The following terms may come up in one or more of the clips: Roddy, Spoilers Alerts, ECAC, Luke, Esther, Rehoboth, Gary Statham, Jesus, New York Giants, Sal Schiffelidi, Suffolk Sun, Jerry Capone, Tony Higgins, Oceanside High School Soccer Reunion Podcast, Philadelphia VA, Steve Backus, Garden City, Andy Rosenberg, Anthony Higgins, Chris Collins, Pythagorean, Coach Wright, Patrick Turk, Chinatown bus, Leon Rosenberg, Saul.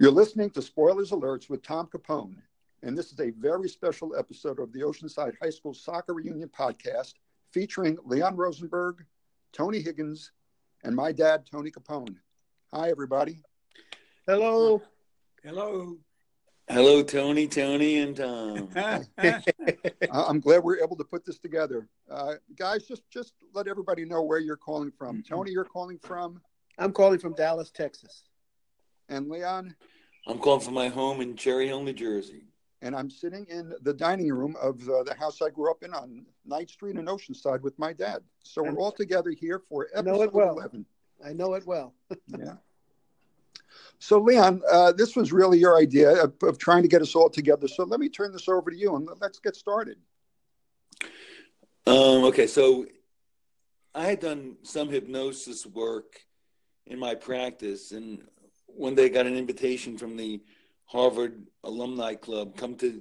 You're listening to Spoilers Alerts with Tom Capone, and this is a very special episode of the Oceanside High School Soccer Reunion Podcast featuring Leon Rosenberg, Tony Higgins, and my dad, Tony Capone. Hi, everybody. Hello. Hello. Hello, Tony, and Tom. I'm glad we're able to put this together. Guys, just let everybody know where you're calling from. Tony, you're calling from? I'm calling from Dallas, Texas. And Leon? I'm calling from my home in Cherry Hill, New Jersey. And I'm sitting in the dining room of the house I grew up in on 9th Street in Oceanside with my dad. So we're all together here for episode 11. I know it well. Yeah. So, Leon, this was really your idea of trying to get us all together. So let me turn this over to you and let's get started. Okay, so I had done some hypnosis work in my practice, and one day I got an invitation from the Harvard Alumni Club, come to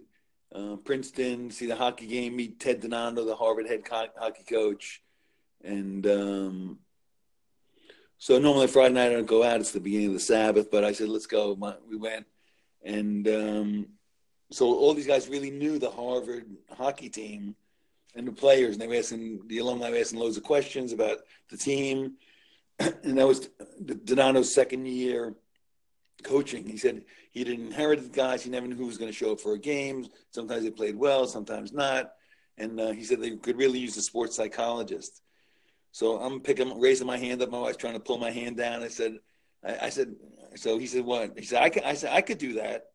Princeton, see the hockey game, meet Ted Donato, the Harvard head hockey coach. And so normally Friday night I don't go out. It's the beginning of the Sabbath, but I said, let's go. We went. And so all these guys really knew the Harvard hockey team and the players. And they were asking, the alumni were asking loads of questions about the team. And that was Donato's second year coaching. He said he didn't inherit the guys. He never knew who was going to show up for a game. Sometimes they played well, sometimes not. And he said they could really use the sports psychologist. So I'm raising my hand up. My wife's trying to pull my hand down. I said, so he said, what? He said, I could do that.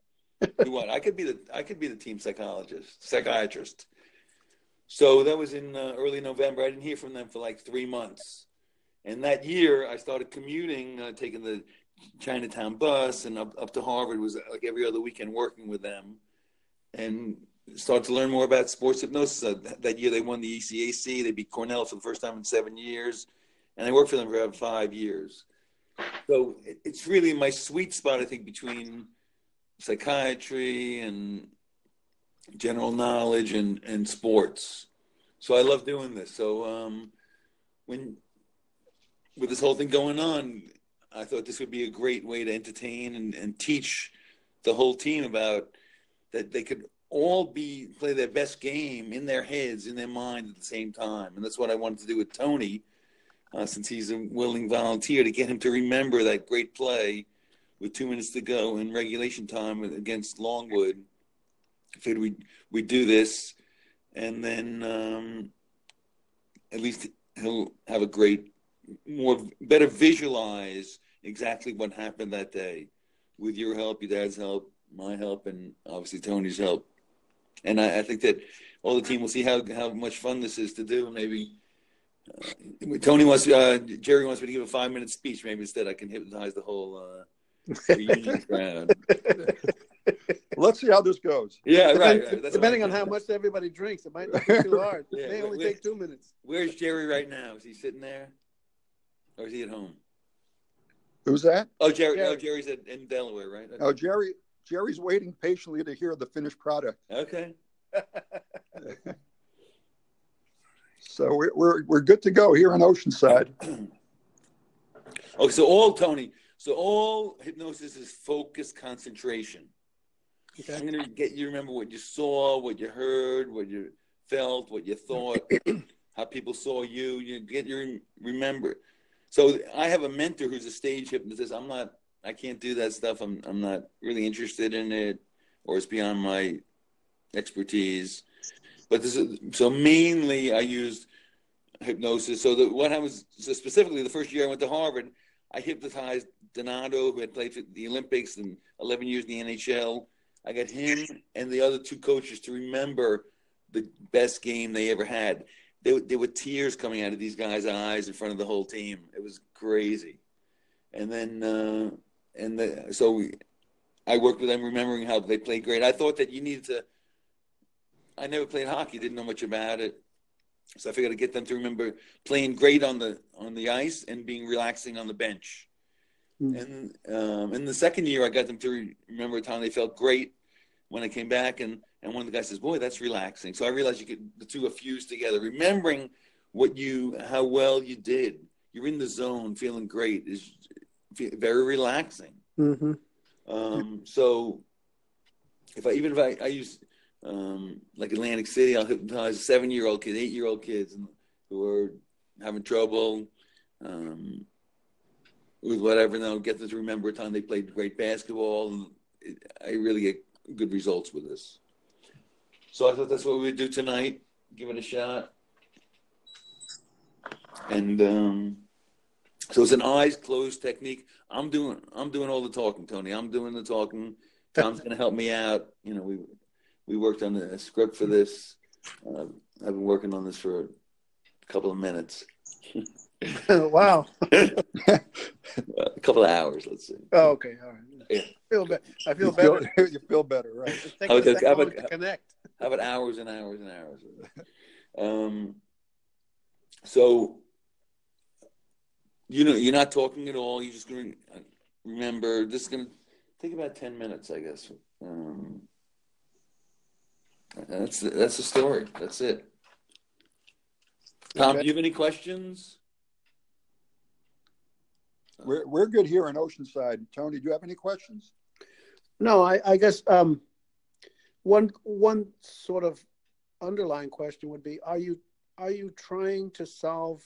Do what? I could be the team psychiatrist. So that was in early November. I didn't hear from them for like 3 months. And that year I started commuting, taking the Chinatown bus and up to Harvard. Was like every other weekend working with them and start to learn more about sports hypnosis. That year they won the ECAC. They beat Cornell for the first time in 7 years, and I worked for them for about 5 years. So it's really my sweet spot, I think, between psychiatry and general knowledge and sports. So I love doing this. So with this whole thing going on, I thought this would be a great way to entertain and teach the whole team about that they could all play their best game in their heads, in their mind at the same time. And that's what I wanted to do with Tony, since he's a willing volunteer, to get him to remember that great play with 2 minutes to go in regulation time against Longwood. I figured we'd do this, and then at least he'll have a better visualize exactly what happened that day with your help, your dad's help, my help, and obviously Tony's help. And I think that all the team will see how much fun this is to do. Maybe Jerry wants me to give a 5-minute speech. Maybe instead I can hypnotize the whole reunion crowd. Let's see how this goes. Yeah, right. Depending on how much everybody drinks, it might not be too hard. Yeah, it may only take 2 minutes. Where's Jerry right now? Is he sitting there? Or is he at home? Who's that? Oh, Jerry. Oh, Jerry's in Delaware, right? Okay. Oh, Jerry's waiting patiently to hear the finished product. Okay. So we're good to go here in Oceanside. Okay, so all hypnosis is focus, concentration. Okay. I'm going to get you to remember what you saw, what you heard, what you felt, what you thought, how people saw you. You get your remember. So I have a mentor who's a stage hypnotist. I can't do that stuff. I'm not really interested in it, or it's beyond my expertise. But so mainly I used hypnosis. So specifically the first year I went to Harvard, I hypnotized Donato, who had played for the Olympics and 11 years in the NHL. I got him and the other two coaches to remember the best game they ever had. There were tears coming out of these guys' eyes in front of the whole team. It was crazy. And then, I worked with them remembering how they played great. I thought that I never played hockey, didn't know much about it. So I figured I'd get them to remember playing great on the ice and being relaxing on the bench. Mm-hmm. And in the second year, I got them to remember a time they felt great when I came back, and one of the guys says, boy, that's relaxing. So I realized the two are fused together. Remembering how well you did. You're in the zone, feeling great, is very relaxing. Mm-hmm. So if I, even if I use, like Atlantic City, I'll hypnotize 7-year-old kids, 8-year-old kids who are having trouble, with whatever, and I'll get them to remember a time they played great basketball. And I really get good results with this. So I thought that's what we would do tonight. Give it a shot. And so it's an eyes closed technique. I'm doing all the talking, Tony. I'm doing the talking. Tom's going to help me out. You know, we worked on a script for this. I've been working on this for a couple of minutes. Wow. A couple of hours, let's see. Oh, okay. All right. Yeah. I feel better. You feel better, right? How about hours and hours and hours? So, you know, you're not talking at all. You're just going to remember. This is going to take about 10 minutes, I guess. That's the story. That's it. Tom, do you have any questions? We're good here in Oceanside. Tony, do you have any questions? No, I guess one sort of underlying question would be: Are you trying to solve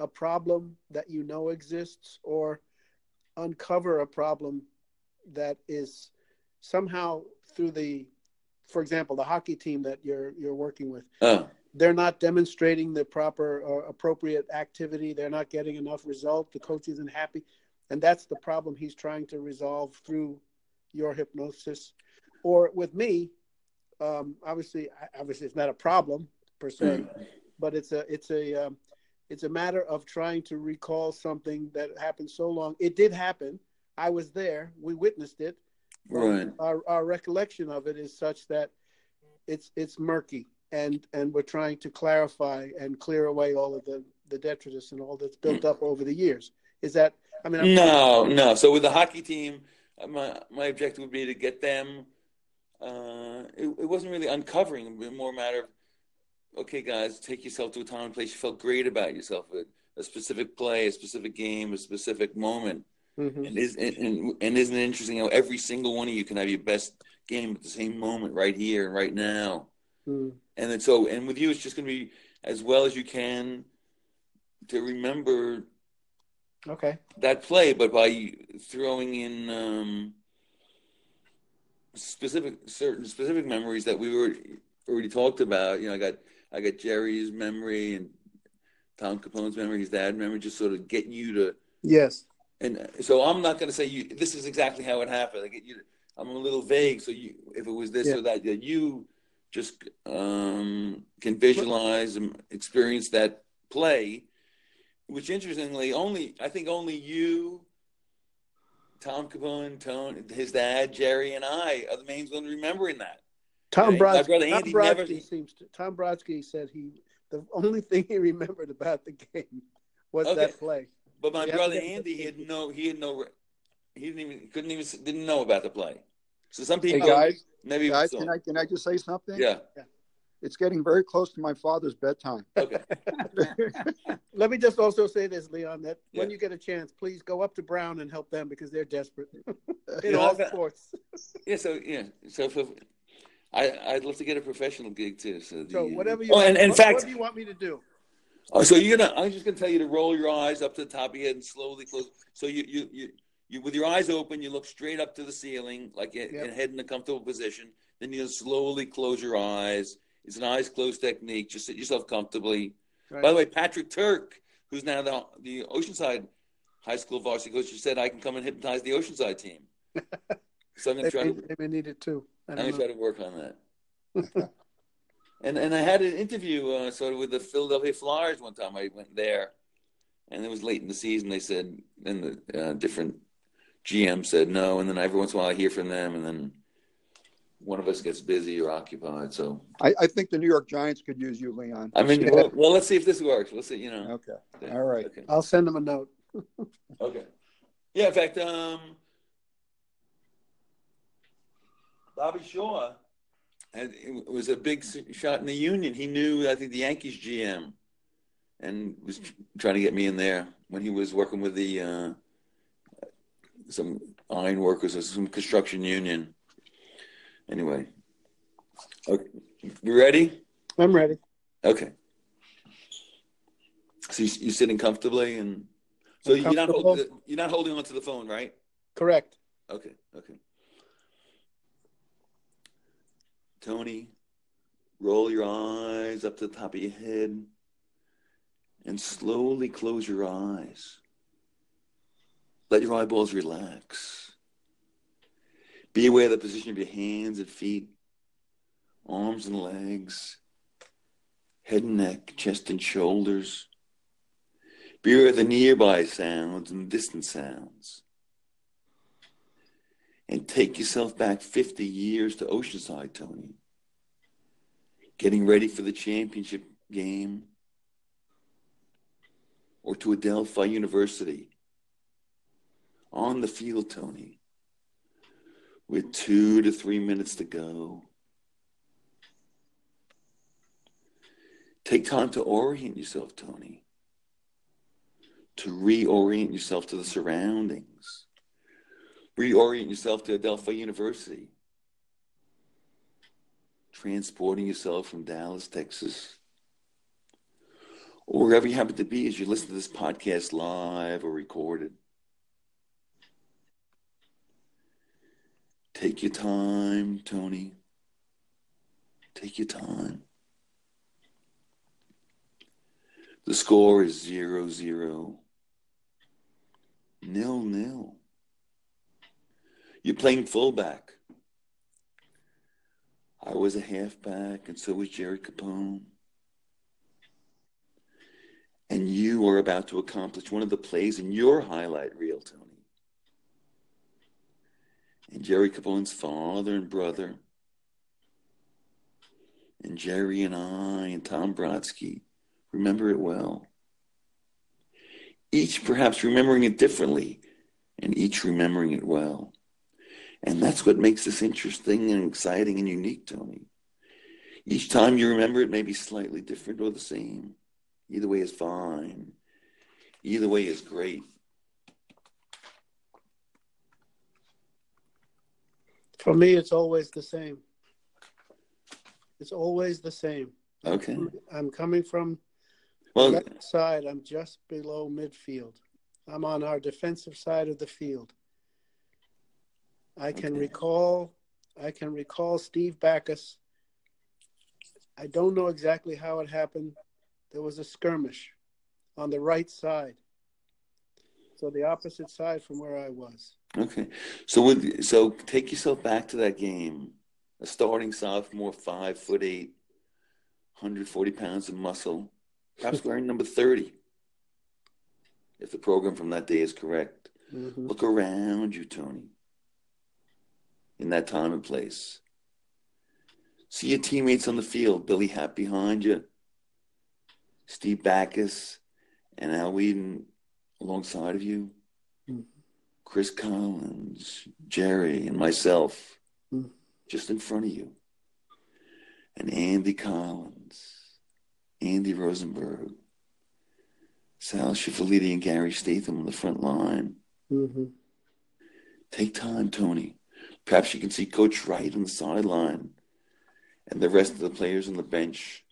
a problem that you know exists, or uncover a problem that is somehow through the, for example, the hockey team that you're working with? They're not demonstrating the proper or appropriate activity. They're not getting enough result. The coach isn't happy. And that's the problem he's trying to resolve through your hypnosis. Or with me, obviously it's not a problem per se, but it's a matter of trying to recall something that happened so long. It did happen. I was there. We witnessed it. Right. Our recollection of it is such that it's murky. And we're trying to clarify and clear away all of the detritus and all that's built up over the years. Is that, I mean... No. So with the hockey team, my objective would be to get them... It wasn't really uncovering. It was more a matter of, okay, guys, take yourself to a time and place you felt great about yourself, a specific play, a specific game, a specific moment. Mm-hmm. And isn't it interesting how every single one of you can have your best game at the same moment right here and right now? Mm-hmm. And then and with you, it's just going to be as well as you can to remember that play, but by throwing in certain specific memories that we were already talked about. You know, I got Jerry's memory and Tom Capone's memory, his dad's memory, just sort of get you to yes. And so I'm not going to say this is exactly how it happened. I'm a little vague, so you if it was this or that, you. Just can visualize and experience that play, which interestingly I think only you, Tom Capone, Tone, his dad, Jerry, and I are the main ones remembering that. Tom Brodsky said the only thing he remembered about the game was that play. But my brother Andy, didn't know about the play. So some people guys, can I just say something? Yeah. It's getting very close to my father's bedtime. Okay. Let me just also say this, Leon, that when you get a chance, please go up to Brown and help them because they're desperate in all sports. I'd love to get a professional gig too. Whatever you want me to do. Oh, so I'm just gonna tell you to roll your eyes up to the top of your head and slowly close. So you, with your eyes open, you look straight up to the ceiling, like your head in a comfortable position. Then you slowly close your eyes. It's an eyes closed technique. Just sit yourself comfortably. Right. By the way, Patrick Turk, who's now the Oceanside High School varsity coach, who said I can come and hypnotize the Oceanside team. So I'm going to try to. They may need it too. I'm going to try to work on that. and I had an interview sort of with the Philadelphia Flyers one time. I went there, and it was late in the season. They said, and the different GM said no, and then every once in a while I hear from them, and then one of us gets busy or occupied. So I think the New York Giants could use you, Leon. I mean, well, let's see if this works. We'll see, you know. Okay. Yeah. All right. Okay. I'll send them a note. Okay. Yeah, in fact, Bobby Shaw was a big shot in the Union. He knew, I think, the Yankees GM and was trying to get me in there when he was working with the some iron workers or some construction union. Anyway, okay. You ready? I'm ready. Okay. So you're sitting comfortably, and so you're not holding onto the phone, right? Correct. Okay. Okay. Tony, roll your eyes up to the top of your head, and slowly close your eyes. Let your eyeballs relax. Be aware of the position of your hands and feet, arms and legs, head and neck, chest and shoulders. Be aware of the nearby sounds and distant sounds. And take yourself back 50 years to Oceanside, Tony. Getting ready for the championship game, or to Adelphi University. On the field, Tony, with 2 to 3 minutes to go. Take time to orient yourself, Tony, to reorient yourself to the surroundings. Reorient yourself to Adelphi University. Transporting yourself from Dallas, Texas, or wherever you happen to be as you listen to this podcast live or recorded. Take your time, Tony. Take your time. The score is 0-0. 0-0. You're playing fullback. I was a halfback, and so was Jerry Capone. And you are about to accomplish one of the plays in your highlight reel, Tony. And Jerry Capone's father and brother, and Jerry and I and Tom Brodsky remember it well. Each perhaps remembering it differently, and each remembering it well. And that's what makes this interesting and exciting and unique, Tony. Each time you remember it may be slightly different or the same. Either way is fine. Either way is great. For me, it's always the same. It's always the same. Okay. I'm coming from the left side. I'm just below midfield. I'm on our defensive side of the field. I can recall Steve Backus. I don't know exactly how it happened. There was a skirmish on the right side. So the opposite side from where I was. Okay. So take yourself back to that game. A starting sophomore, 5'8", 140 pounds of muscle, perhaps wearing number 30. If the program from that day is correct. Mm-hmm. Look around you, Tony. In that time and place. See your teammates on the field. Billy Happ behind you. Steve Backus and Al Whedon alongside of you. Mm-hmm. Chris Collins, Jerry, and myself. Mm-hmm. Just in front of you. And Andy Collins. Andy Rosenberg. Sal Schiffelidi and Gary Statham on the front line. Mm-hmm. Take time, Tony. Perhaps you can see Coach Wright on the sideline and the rest of the players on the bench,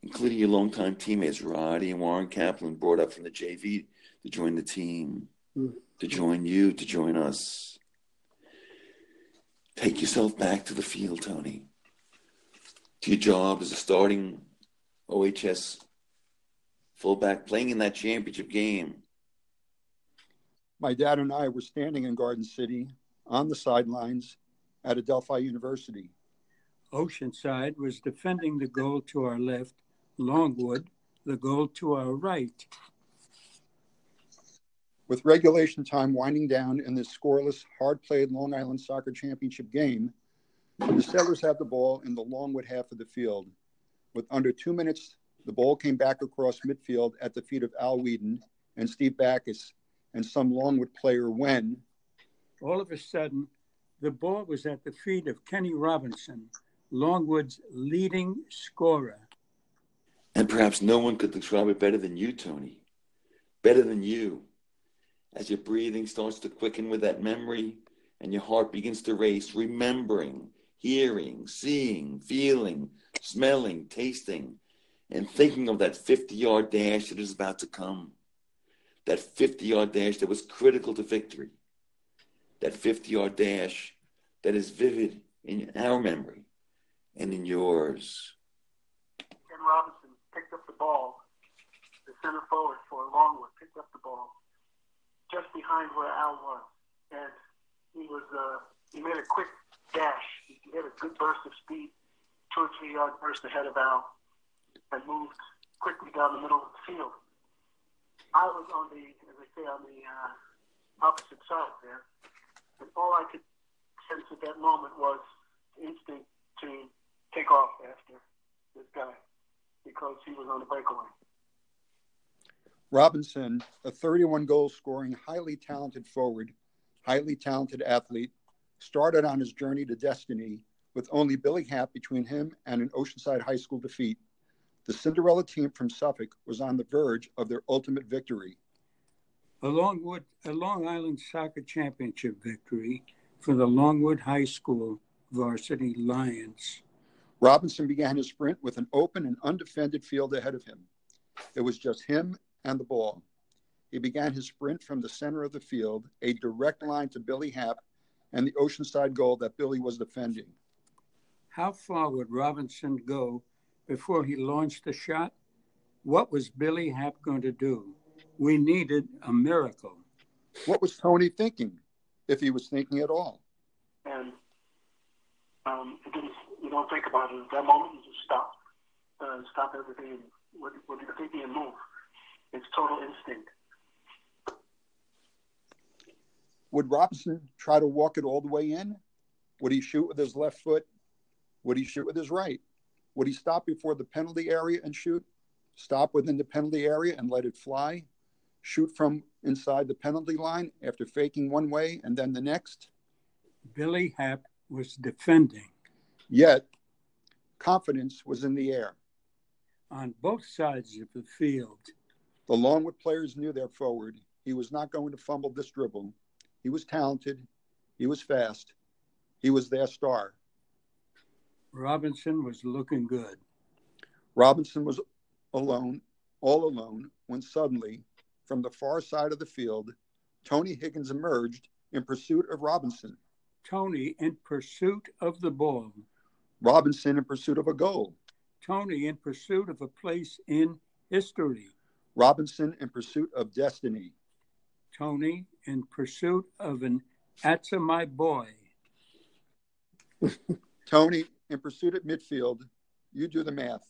including your longtime teammates, Roddy and Warren Kaplan, brought up from the JV to join the team, to join you, to join us. Take yourself back to the field, Tony, to your job as a starting OHS fullback playing in that championship game. My dad and I were standing in Garden City on the sidelines at Adelphi University. Oceanside was defending the goal to our left, Longwood, the goal to our right. With regulation time winding down in this scoreless, hard-played Long Island Soccer Championship game, the Settlers had the ball in the Longwood half of the field. With under 2 minutes, the ball came back across midfield at the feet of Al Whedon and Steve Backus and some Longwood player when, all of a sudden, the ball was at the feet of Kenny Robinson, Longwood's leading scorer. And perhaps no one could describe it better than you, Tony. Better than you. as your breathing starts to quicken with that memory and your heart begins to race, remembering, hearing, seeing, feeling, smelling, tasting, and thinking of that 50-yard dash that is about to come, that 50-yard dash that was critical to victory, that 50-yard dash that is vivid in our memory and in yours. Ken Robinson picked up the ball, the center forward for Longwood picked up the ball just behind where Al was, and he made a quick dash. He had a good burst of speed, 2 or 3 yard burst ahead of Al, and moved quickly down the middle of the field. I was on the, as I say, on the opposite side there, and all I could sense at that moment was the instinct to take off after this guy because he was on the breakaway. Robinson, a 31-goal scoring, highly talented forward, highly talented athlete, started on his journey to destiny with only Billy Happ between him and an Oceanside High School defeat. The Cinderella team from Suffolk was on the verge of their ultimate victory. A Long Island Soccer Championship victory for the Longwood High School varsity Lions. Robinson began his sprint with an open and undefended field ahead of him. It was just him and the ball. He began his sprint from the center of the field, a direct line to Billy Happ and the Oceanside goal that Billy was defending. How far would Robinson go before he launched the shot? What was Billy Happ going to do? We needed a miracle. What was Tony thinking, if he was thinking at all? And you don't think about it. At that moment, you just stop. Stop everything and what you're thinking and move. It's total instinct. Would Robinson try to walk it all the way in? Would he shoot with his left foot? Would he shoot with his right? Would he stop before the penalty area and shoot? Stop within the penalty area and let it fly? Shoot from inside the penalty line after faking one way and then the next? Billy Happ was defending. Yet, confidence was in the air. On both sides of the field. The Longwood players knew their forward. He was not going to fumble this dribble. He was talented. He was fast. He was their star. Robinson was looking good. Robinson was alone, all alone, when suddenly, from the far side of the field, Tony Higgins emerged in pursuit of Robinson. Tony in pursuit of the ball. Robinson in pursuit of a goal. Tony in pursuit of a place in history. Robinson in pursuit of destiny. Tony in pursuit of an "That's my boy." Tony in pursuit at midfield. You do the math.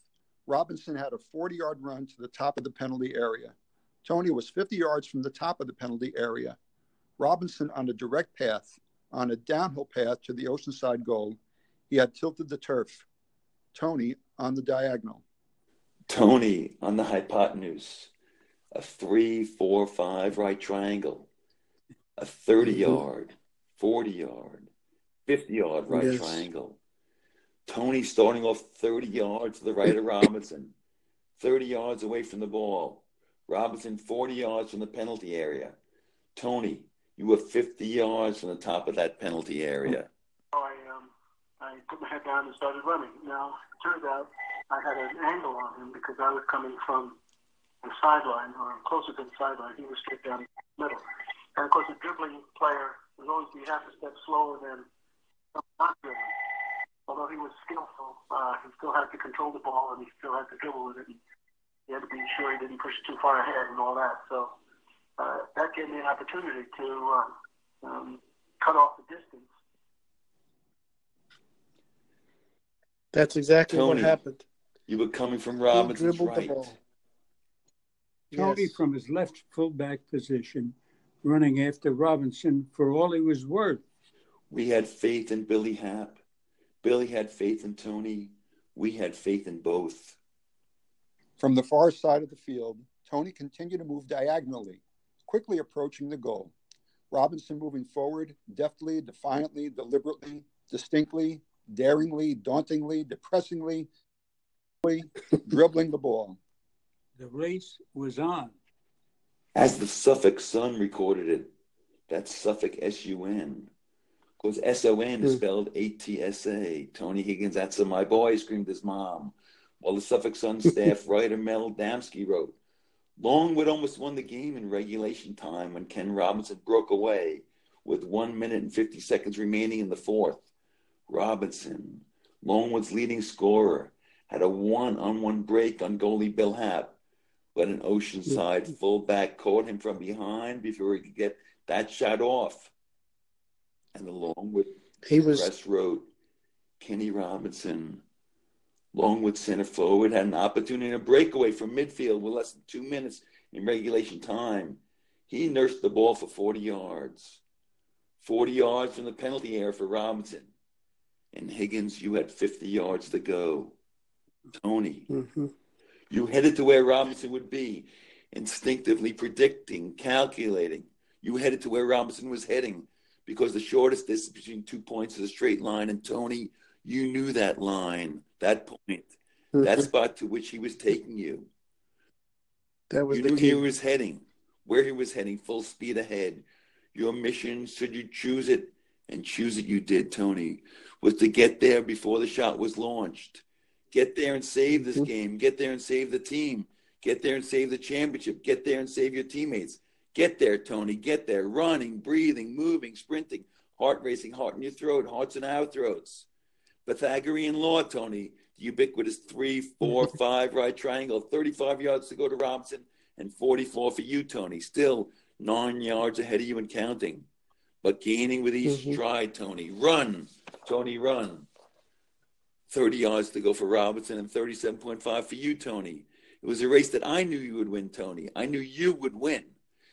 Robinson had a 40-yard run to the top of the penalty area. Tony was 50 yards from the top of the penalty area. Robinson on a direct path, on a downhill path to the Oceanside goal. He had tilted the turf. Tony on the diagonal. Tony on the hypotenuse. A 3-4-5 right triangle. A 30-yard, 40-yard, 50-yard right triangle. Tony starting off 30 yards to the right of Robinson. 30 yards away from the ball. Robinson 40 yards from the penalty area. Tony, you were 50 yards from the top of that penalty area. I put my head down and started running. Now, it turned out I had an angle on him because I was coming from the sideline, or closer to the sideline. He was straight down the middle. And, of course, a dribbling player would always be half a step slower than not dribbling. Although he was skillful, he still had to control the ball and he still had to dribble with it. He had to be sure he didn't push too far ahead and all that. So that gave me an opportunity to cut off the distance. That's exactly Tony, what happened. You were coming from Robinson's right. Tony, yes. From his left fullback position, running after Robinson for all he was worth. We had faith in Billy Happ. Billy had faith in Tony. We had faith in both. From the far side of the field, Tony continued to move diagonally, quickly approaching the goal. Robinson moving forward, deftly, defiantly, deliberately, distinctly, daringly, dauntingly, depressingly, dribbling the ball. The race was on. As the Suffolk Sun recorded it, that's Suffolk, S-U-N. Of course, S-O-N is spelled A-T-S-A. Tony Higgins, that's my boy, screamed his mom. While the Suffolk Sun staff writer Mel Damsky wrote, Longwood almost won the game in regulation time when Ken Robinson broke away with 1 minute and 50 seconds remaining in the fourth. Robinson, Longwood's leading scorer, had a one-on-one break on goalie Bill Happ, but an Oceanside fullback caught him from behind before he could get that shot off. And the Longwood Press wrote, Kenny Robinson, Longwood center forward, had an opportunity to break away from midfield with less than 2 minutes in regulation time. He nursed the ball for 40 yards. 40 yards from the penalty area for Robinson. And Higgins, you had 50 yards to go. Tony, you headed to where Robinson would be, instinctively predicting, calculating. You headed to where Robinson was heading because the shortest distance between 2 points is a straight line. And Tony, you knew that line, that point, that spot to which he was taking you. That was the key. He was heading, where he was heading, full speed ahead. Your mission, should you choose it, and choose it you did, Tony, was to get there before the shot was launched. Get there and save this game. Get there and save the team. Get there and save the championship. Get there and save your teammates. Get there, Tony. Get there. Running, breathing, moving, sprinting, heart racing, heart in your throat, hearts in our throats. Pythagorean law, Tony. The ubiquitous 3-4-5 right triangle. 35 yards to go to Robinson and 44 for you, Tony. Still 9 yards ahead of you and counting, but gaining with each stride, Tony. Run, Tony, run. 30 yards to go for Robinson and 37.5 for you, Tony. It was a race that I knew you would win, Tony. I knew you would win.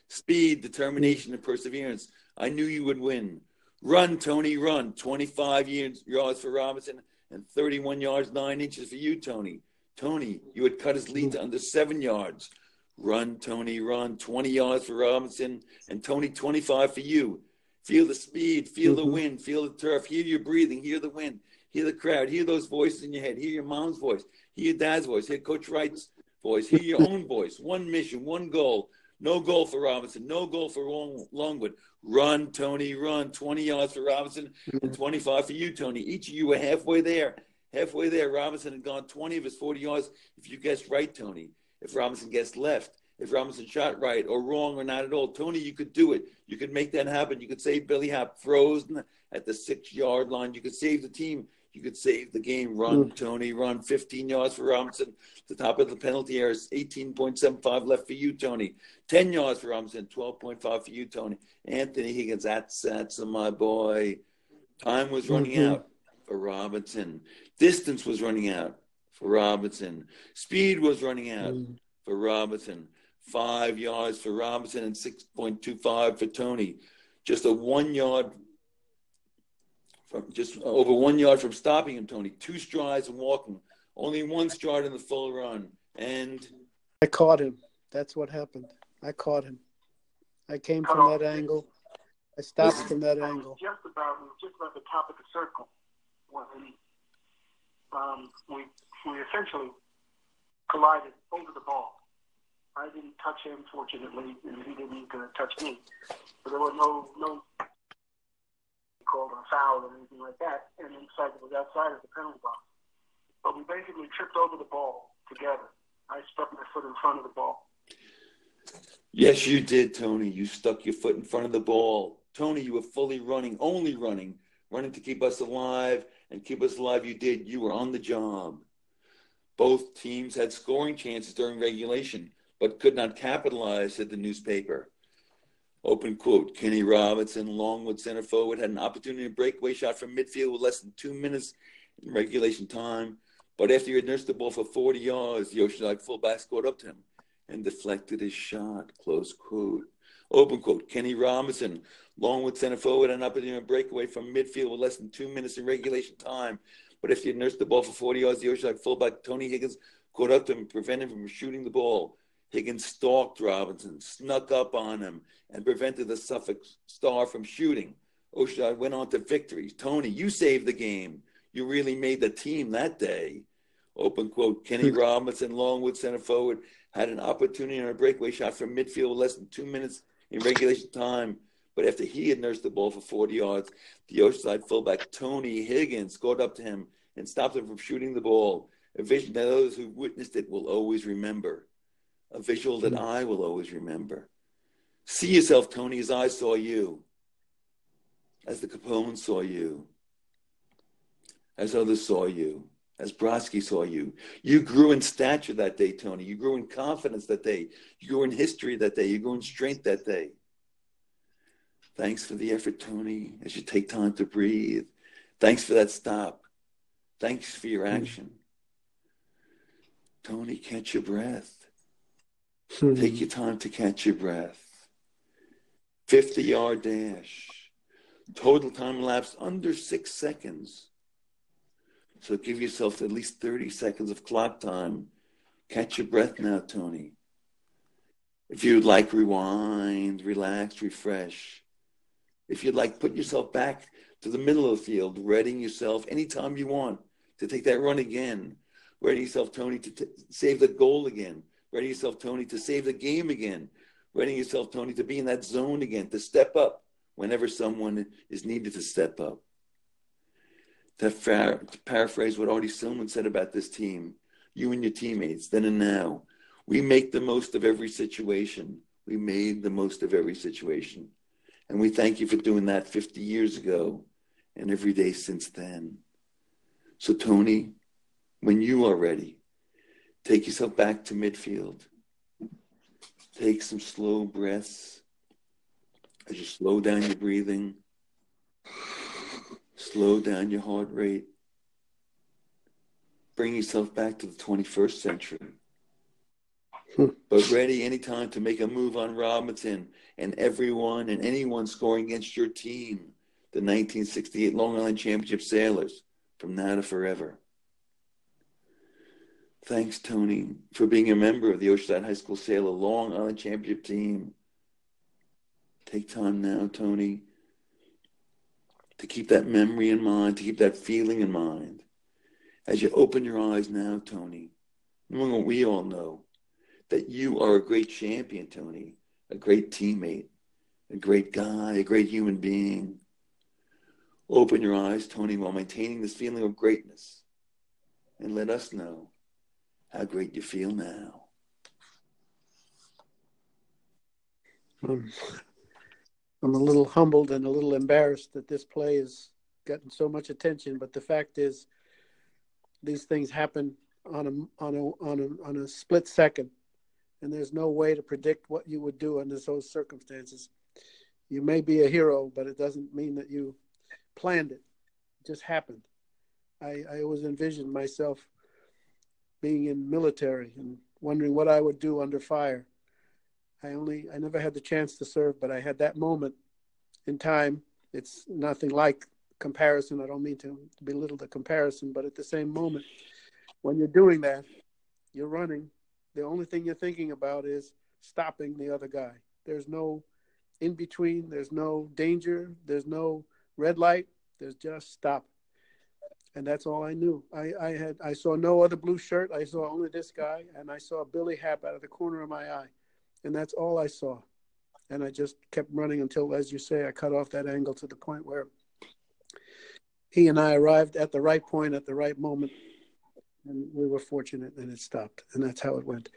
Speed, determination, and perseverance. I knew you would win. Run, Tony, run. 25 yards for Robinson and 31 yards, 9 inches for you, Tony. Tony, you had cut his lead to under 7 yards. Run, Tony, run. 20 yards for Robinson and Tony, 25 for you. Feel the speed, feel the wind, feel the turf. Hear your breathing, hear the wind. Hear the crowd, hear those voices in your head, hear your mom's voice, hear your dad's voice, hear Coach Wright's voice, hear your own voice. One mission, one goal. No goal for Robinson, no goal for Longwood. Run, Tony, run. 20 yards for Robinson and 25 for you, Tony. Each of you were halfway there. Halfway there, Robinson had gone 20 of his 40 yards. If you guessed right, Tony. If Robinson guessed left, if Robinson shot right or wrong or not at all, Tony, you could do it. You could make that happen. You could save Billy Happ frozen at the 6-yard line. You could save the team. You could save the game. Run, Tony, run. 15 yards for Robinson. The top of the penalty area is 18.75 left for you, Tony. 10 yards for Robinson. 12.5 for you, Tony. Anthony Higgins, that's my boy. Time was running out for Robinson. Distance was running out for Robinson. Speed was running out for Robinson. 5 yards for Robinson and 6.25 for Tony. Just over 1 yard from stopping him, Tony. 2 strides and walking. Only 1 stride in the full run. And I caught him. That's what happened. I caught him. I came from that angle. I stopped from that angle. Just about the top of the circle. We essentially collided over the ball. I didn't touch him, fortunately, and he didn't touch me. But there was no called a foul or anything like that, and in fact it was outside of the penalty box. But we basically tripped over the ball together. I stuck my foot in front of the ball. Yes, you did, Tony. You stuck your foot in front of the ball. Tony, you were fully running, only running to keep us alive, and keep us alive you did. You were on the job. Both teams had scoring chances during regulation, but could not capitalize, said the newspaper. Open quote, Kenny Robinson, Longwood center forward, had an opportunity to breakaway shot from midfield with less than 2 minutes in regulation time. But after he had nursed the ball for 40 yards, the Oceanside fullback scored up to him and deflected his shot, close quote. Open quote, Kenny Robinson, Longwood center forward, had an opportunity to breakaway from midfield with less than 2 minutes in regulation time. But after he had nursed the ball for 40 yards, the Oceanside fullback, Tony Higgins, caught up to him and prevented him from shooting the ball. Higgins stalked Robinson, snuck up on him, and prevented the Suffolk star from shooting. Oceanside went on to victory. Tony, you saved the game. You really made the team that day. open quote, Kenny Robinson, Longwood center forward, had an opportunity on a breakaway shot from midfield with less than 2 minutes in regulation time. But after he had nursed the ball for 40 yards, the Oceanside fullback Tony Higgins scored up to him and stopped him from shooting the ball, a vision that those who witnessed it will always remember, a visual that I will always remember. See yourself, Tony, as I saw you, as the Capone saw you, as others saw you, as Brodsky saw you. You grew in stature that day, Tony. You grew in confidence that day. You grew in history that day. You grew in strength that day. Thanks for the effort, Tony, as you take time to breathe. Thanks for that stop. Thanks for your action. Tony, catch your breath. Take your time to catch your breath. 50-yard dash. Total time elapsed under 6 seconds. So give yourself at least 30 seconds of clock time. Catch your breath now, Tony. If you'd like, rewind, relax, refresh. If you'd like, put yourself back to the middle of the field, readying yourself anytime you want to take that run again. Ready yourself, Tony, to save the goal again. Ready yourself, Tony, to save the game again. Ready yourself, Tony, to be in that zone again, to step up whenever someone is needed to step up. To paraphrase what Artie Silman said about this team, you and your teammates, then and now, we make the most of every situation. We made the most of every situation. And we thank you for doing that 50 years ago and every day since then. So, Tony, when you are ready, take yourself back to midfield. Take some slow breaths as you slow down your breathing. Slow down your heart rate. Bring yourself back to the 21st century. But ready anytime to make a move on Robinson and everyone and anyone scoring against your team, the 1968 Long Island Championship Sailors, from now to forever. Thanks, Tony, for being a member of the Oceanside High School Sailor Long Island Championship team. Take time now, Tony, to keep that memory in mind, to keep that feeling in mind. As you open your eyes now, Tony, knowing what we all know, that you are a great champion, Tony, a great teammate, a great guy, a great human being. Open your eyes, Tony, while maintaining this feeling of greatness, and let us know how great you feel now. I'm a little humbled and a little embarrassed that this play has gotten so much attention, but the fact is, these things happen on a split second, and there's no way to predict what you would do under those circumstances. You may be a hero, but it doesn't mean that you planned it. It just happened. I always envisioned myself being in military and wondering what I would do under fire. I never had the chance to serve, but I had that moment in time. It's nothing like comparison. I don't mean to belittle the comparison, but at the same moment, when you're doing that, you're running. The only thing you're thinking about is stopping the other guy. There's no in between. There's no danger. There's no red light. There's just stop. And that's all I knew. I saw no other blue shirt. I saw only this guy, and I saw Billy Happ out of the corner of my eye. And that's all I saw. And I just kept running until, as you say, I cut off that angle to the point where he and I arrived at the right point at the right moment. And we were fortunate, and it stopped. And that's how it went.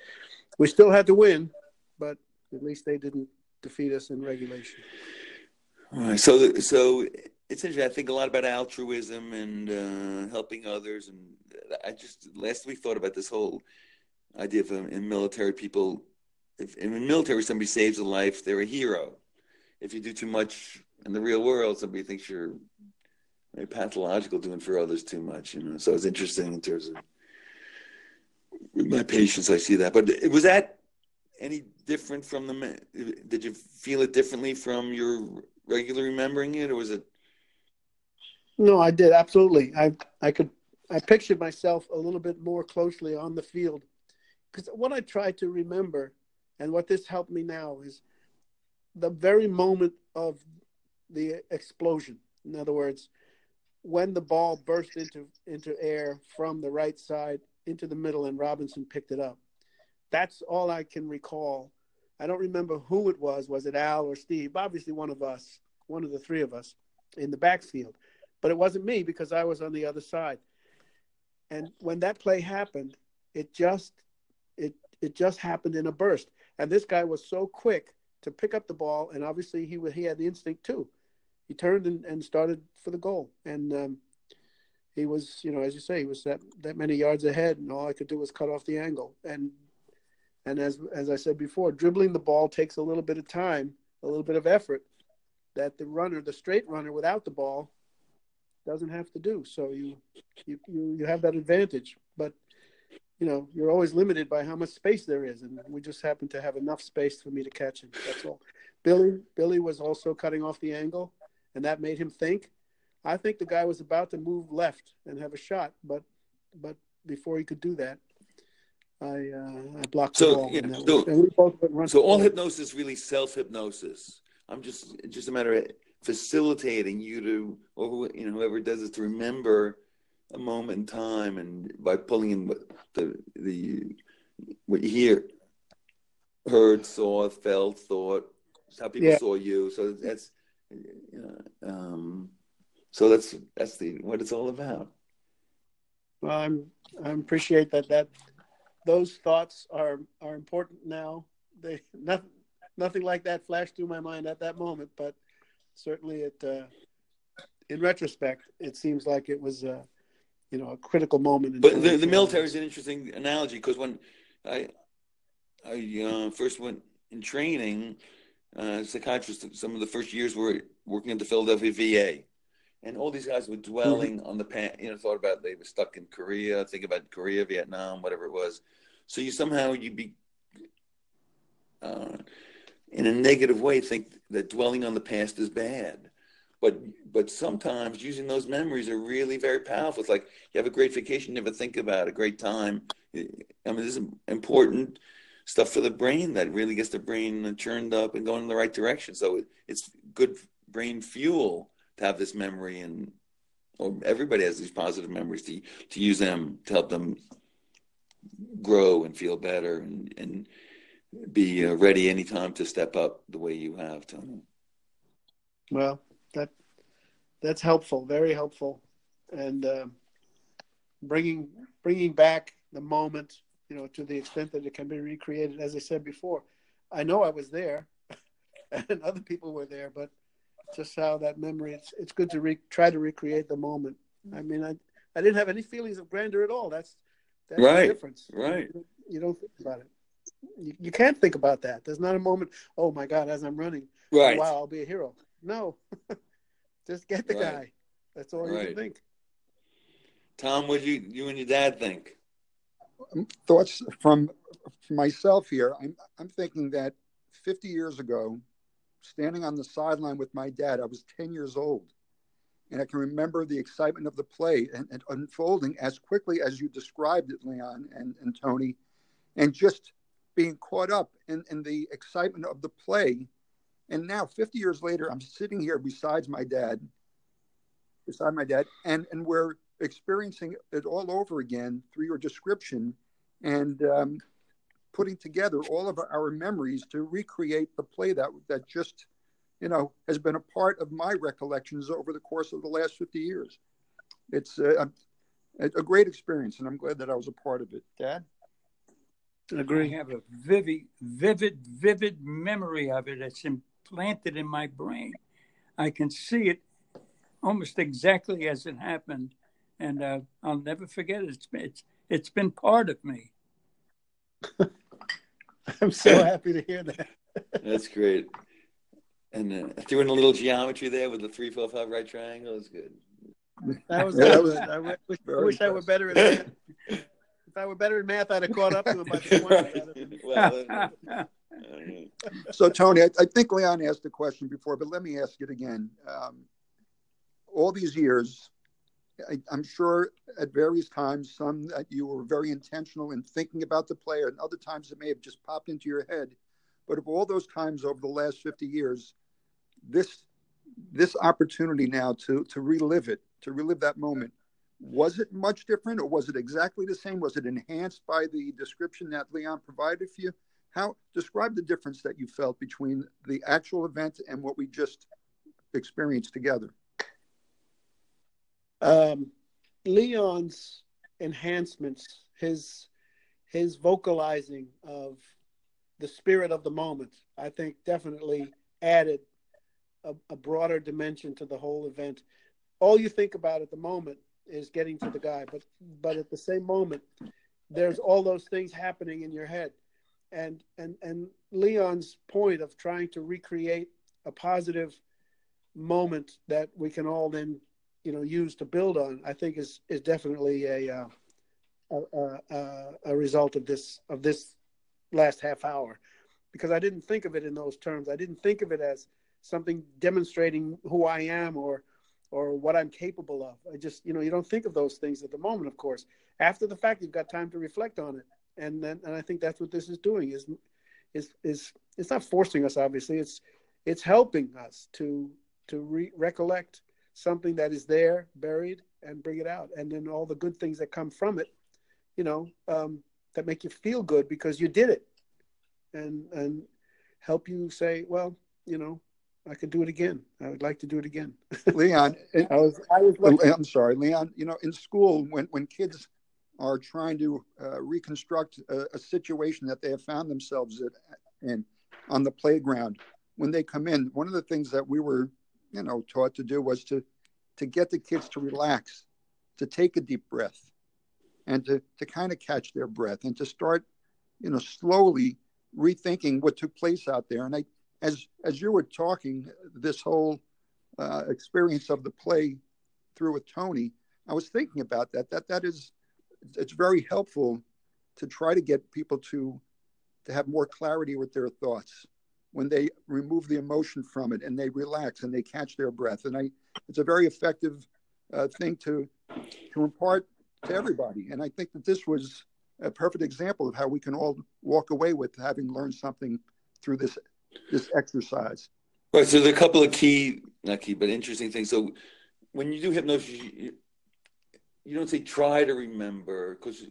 We still had to win, but at least they didn't defeat us in regulation. All right. So it's interesting. I think a lot about altruism and helping others. And I just last week thought about this whole idea of in military people. If in the military somebody saves a life, they're a hero. If you do too much in the real world, somebody thinks you're pathological, doing for others too much. So it's interesting in terms of with my patients. I see that. But was that any different from did you feel it differently from your regular remembering it, or was it? No, I did absolutely. I pictured myself a little bit more closely on the field, because what I tried to remember. And what this helped me now is the very moment of the explosion. In other words, when the ball burst into air from the right side into the middle and Robinson picked it up. That's all I can recall. I don't remember who it was. Was it Al or Steve? Obviously one of us, one of the three of us in the backfield. But it wasn't me because I was on the other side. And when that play happened, it just happened in a burst. And this guy was so quick to pick up the ball, and obviously he had the instinct too. He turned and started for the goal. And he was, you know, as you say, he was that many yards ahead, and all I could do was cut off the angle. And as I said before, dribbling the ball takes a little bit of time, a little bit of effort that the runner, the straight runner without the ball, doesn't have to do. So you have that advantage, but you know, you're always limited by how much space there is, and we just happened to have enough space for me to catch him. That's all. Billy was also cutting off the angle, and that made him think. I think the guy was about to move left and have a shot, but before he could do that, I blocked the ball. Yeah, and we both went running. So all hypnosis is really self-hypnosis. I'm just a matter of facilitating you to, or you know, whoever does it, to remember a moment in time, and by pulling in what you heard, saw, felt, thought, how people saw you. So that's that's what it's all about. Well, I appreciate that those thoughts are important now. They nothing like that flashed through my mind at that moment, but certainly it in retrospect it seems like it was. You know, a critical moment. But the military is an interesting analogy, because when I first went in training, psychiatrist, some of the first years were working at the Philadelphia VA, and all these guys were dwelling on the past. You know, thought about they were stuck in Korea, think about Korea, Vietnam, whatever it was. So you somehow you'd be in a negative way think that dwelling on the past is bad. But sometimes using those memories are really very powerful. It's like you have a great vacation, never think about it, a great time. I mean, this is important stuff for the brain that really gets the brain churned up and going in the right direction. So it's good brain fuel to have this memory, and or everybody has these positive memories to use them to help them grow and feel better and be ready anytime to step up the way you have, Tony. Well, that's helpful, very helpful, and bringing back the moment, you know, to the extent that it can be recreated. As I said before, I know I was there, and other people were there, but just how that memory. It's good to try to recreate the moment. I mean, I didn't have any feelings of grandeur at all. That's right. The difference. Right. You don't think about it. You can't think about that. There's not a moment. Oh my God! As I'm running, right. Wow, I'll be a hero. No. Just get the guy. That's all you can think. Tom, what did you and your dad think? Thoughts from myself here. I'm thinking that 50 years ago, standing on the sideline with my dad, I was 10 years old. And I can remember the excitement of the play and unfolding as quickly as you described it, Leon and Tony, and just being caught up in the excitement of the play. And now, 50 years later, I'm sitting here beside my dad, and we're experiencing it all over again through your description, and putting together all of our memories to recreate the play that just, you know, has been a part of my recollections over the course of the last 50 years. It's a great experience, and I'm glad that I was a part of it. Dad? Agree. I have a vivid memory of it. It's implanted in my brain. I can see it almost exactly as it happened, and I'll never forget it. It's been part of me. I'm so happy to hear that. That's great. And I threw in a little geometry there with the 3-4-5 right triangle. It's good. I wish I were better at that. If I were better at math, I'd have caught up to him by the 20. So, Tony, I think Leon asked the question before, but let me ask it again. All these years, I'm sure at various times, some that you were very intentional in thinking about the player, and other times it may have just popped into your head. But of all those times over the last 50 years, this opportunity now to relive that moment, Was it much different, or was it exactly the same? Was it enhanced by the description that Leon provided for you? How, describe the difference that you felt between the actual event and what we just experienced together. Leon's enhancements, his vocalizing of the spirit of the moment, I think definitely added a broader dimension to the whole event. All you think about at the moment is getting to the guy, but at the same moment, there's all those things happening in your head. And Leon's point of trying to recreate a positive moment that we can all then, you know, use to build on, I think is definitely a result of this last half hour, because I didn't think of it in those terms. I didn't think of it as something demonstrating who I am or what I'm capable of. I just, you know, you don't think of those things at the moment, of course. After the fact, you've got time to reflect on it. And I think that's what this is doing. Is it's not forcing us, obviously. It's helping us to recollect something that is there, buried, and bring it out. And then all the good things that come from it, you know, that make you feel good because you did it, and help you say, well, you know, I could do it again. I would like to do it again. Leon, I'm sorry, Leon. You know, in school, when kids are trying to reconstruct a situation that they have found themselves in on the playground. When they come in, one of the things that we were, you know, taught to do was to get the kids to relax, to take a deep breath, and to kind of catch their breath, and to start, you know, slowly rethinking what took place out there. And I, as you were talking, this whole experience of the play through with Tony, I was thinking about that is, it's very helpful to try to get people to have more clarity with their thoughts when they remove the emotion from it and they relax and they catch their breath. And it's a very effective thing to impart to everybody. And I think that this was a perfect example of how we can all walk away with having learned something through this exercise. Right. So there are a couple of not key, but interesting things. So when you do hypnosis, you don't say try to remember, because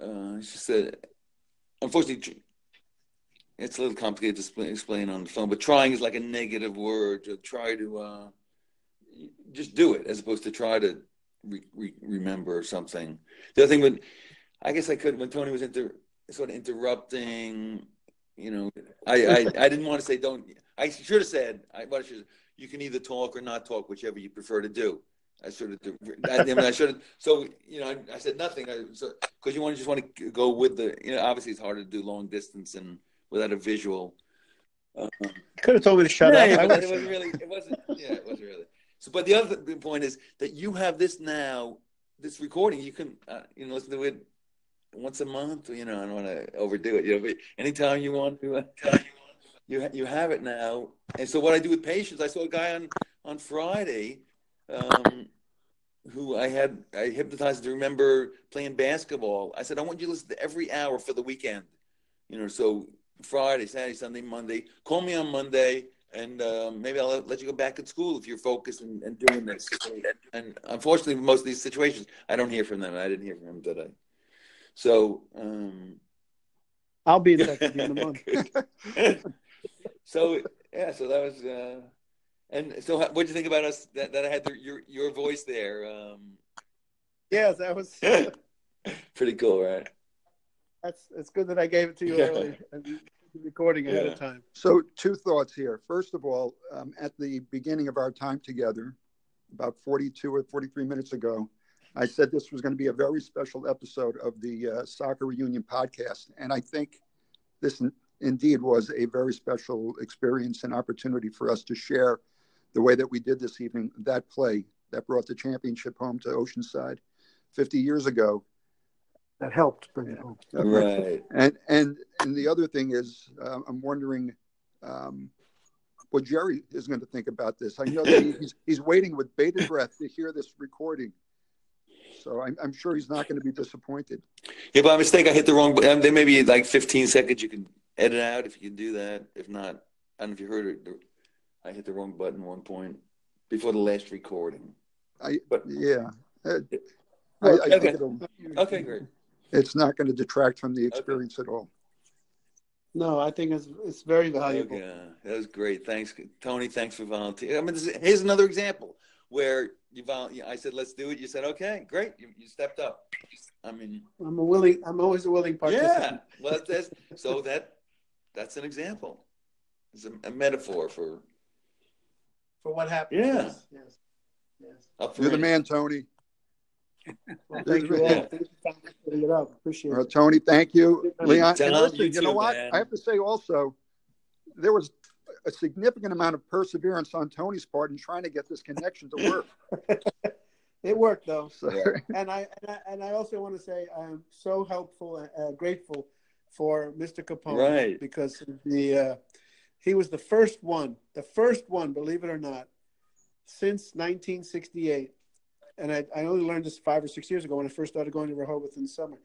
it's just that, unfortunately, it's a little complicated to explain on the phone, but trying is like a negative word. To try to just do it, as opposed to try to remember something. The other thing, when Tony was interrupting, you know, I didn't want to say don't. I should have said, you can either talk or not talk, whichever you prefer to do. So, you know, I said nothing. Because you want to go with the, you know, obviously it's hard to do long distance and without a visual. You could have told me to shut up. But it wasn't really. So, but the other point is that you have this now, this recording, you can, you know, listen to it once a month. You know, I don't want to overdo it. You know, but anytime you want to, you have it now. And so what I do with patients, I saw a guy on Friday, who I hypnotized to remember playing basketball. I said, I want you to listen to every hour for the weekend. You know, so Friday, Saturday, Sunday, Monday. Call me on Monday, and maybe I'll let you go back at school if you're focused and doing this. And unfortunately, most of these situations, I don't hear from them. I didn't hear from him today. So I'll be in touch with you in a month. So that was... And so what did you think about us that I had your voice there? Yes, that was pretty cool, right? It's good that I gave it to you early and recording ahead of time. So two thoughts here. First of all, at the beginning of our time together, about 42 or 43 minutes ago, I said this was going to be a very special episode of the Soccer Reunion podcast. And I think this indeed was a very special experience and opportunity for us to share the way that we did this evening, that play that brought the championship home to Oceanside 50 years ago. That helped bring it home. Right. And the other thing is, I'm wondering what Jerry is going to think about this. I know that he's waiting with bated breath to hear this recording. So I'm sure he's not going to be disappointed. Yeah, by mistake, I hit the wrong button. There may be like 15 seconds you can edit out if you can do that. If not, I don't know if you heard it. I hit the wrong button at one point before the last recording. Okay, great. It's not going to detract from the experience at all. No, I think it's very valuable. Yeah, okay. That was great. Thanks, Tony. Thanks for volunteering. I mean, here's another example where you volunteer. I said, "Let's do it." You said, "Okay, great." You stepped up. I mean, I'm always a willing participant. Yeah. Well, that's an example. It's a metaphor for what happened. Yeah. Yes. You're the man, Tony. Well, thank you all. Thank you for putting it up. Appreciate it. Tony, thank you. Leon, and listen, you know what? Man. I have to say also, there was a significant amount of perseverance on Tony's part in trying to get this connection to work. It worked, though. So. Yeah. And I also want to say I'm so helpful and grateful for Mr. Capone, right? Because he was the first one, believe it or not, since 1968. And I only learned this 5 or 6 years ago when I first started going to Rehoboth in the summer.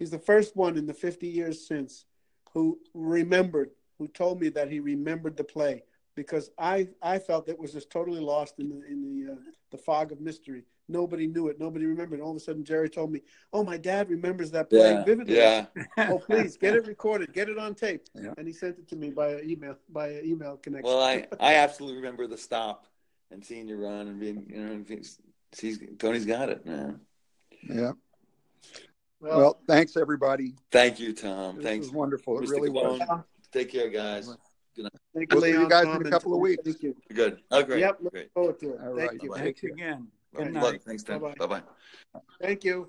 He's the first one in the 50 years since who told me that he remembered the play, because I felt it was just totally lost in the fog of mystery. Nobody knew it. Nobody remembered. And all of a sudden, Jerry told me, "Oh, my dad remembers that play vividly. Yeah. Oh, please get it recorded. Get it on tape." Yeah. And he sent it to me by email connection. Well, I absolutely remember the stop and seeing you run and being, you know. Tony's got it, man. Yeah. Well, thanks, everybody. Thank you, Tom. Thanks. It was wonderful. It really was. Take care, guys. Good night. We'll see you guys in a couple of weeks. Thank you. Good. Oh, great. Yep. Look forward to it. All right. Thank you. Thanks again. Good night. Thanks, Tom. Bye-bye. Thank you.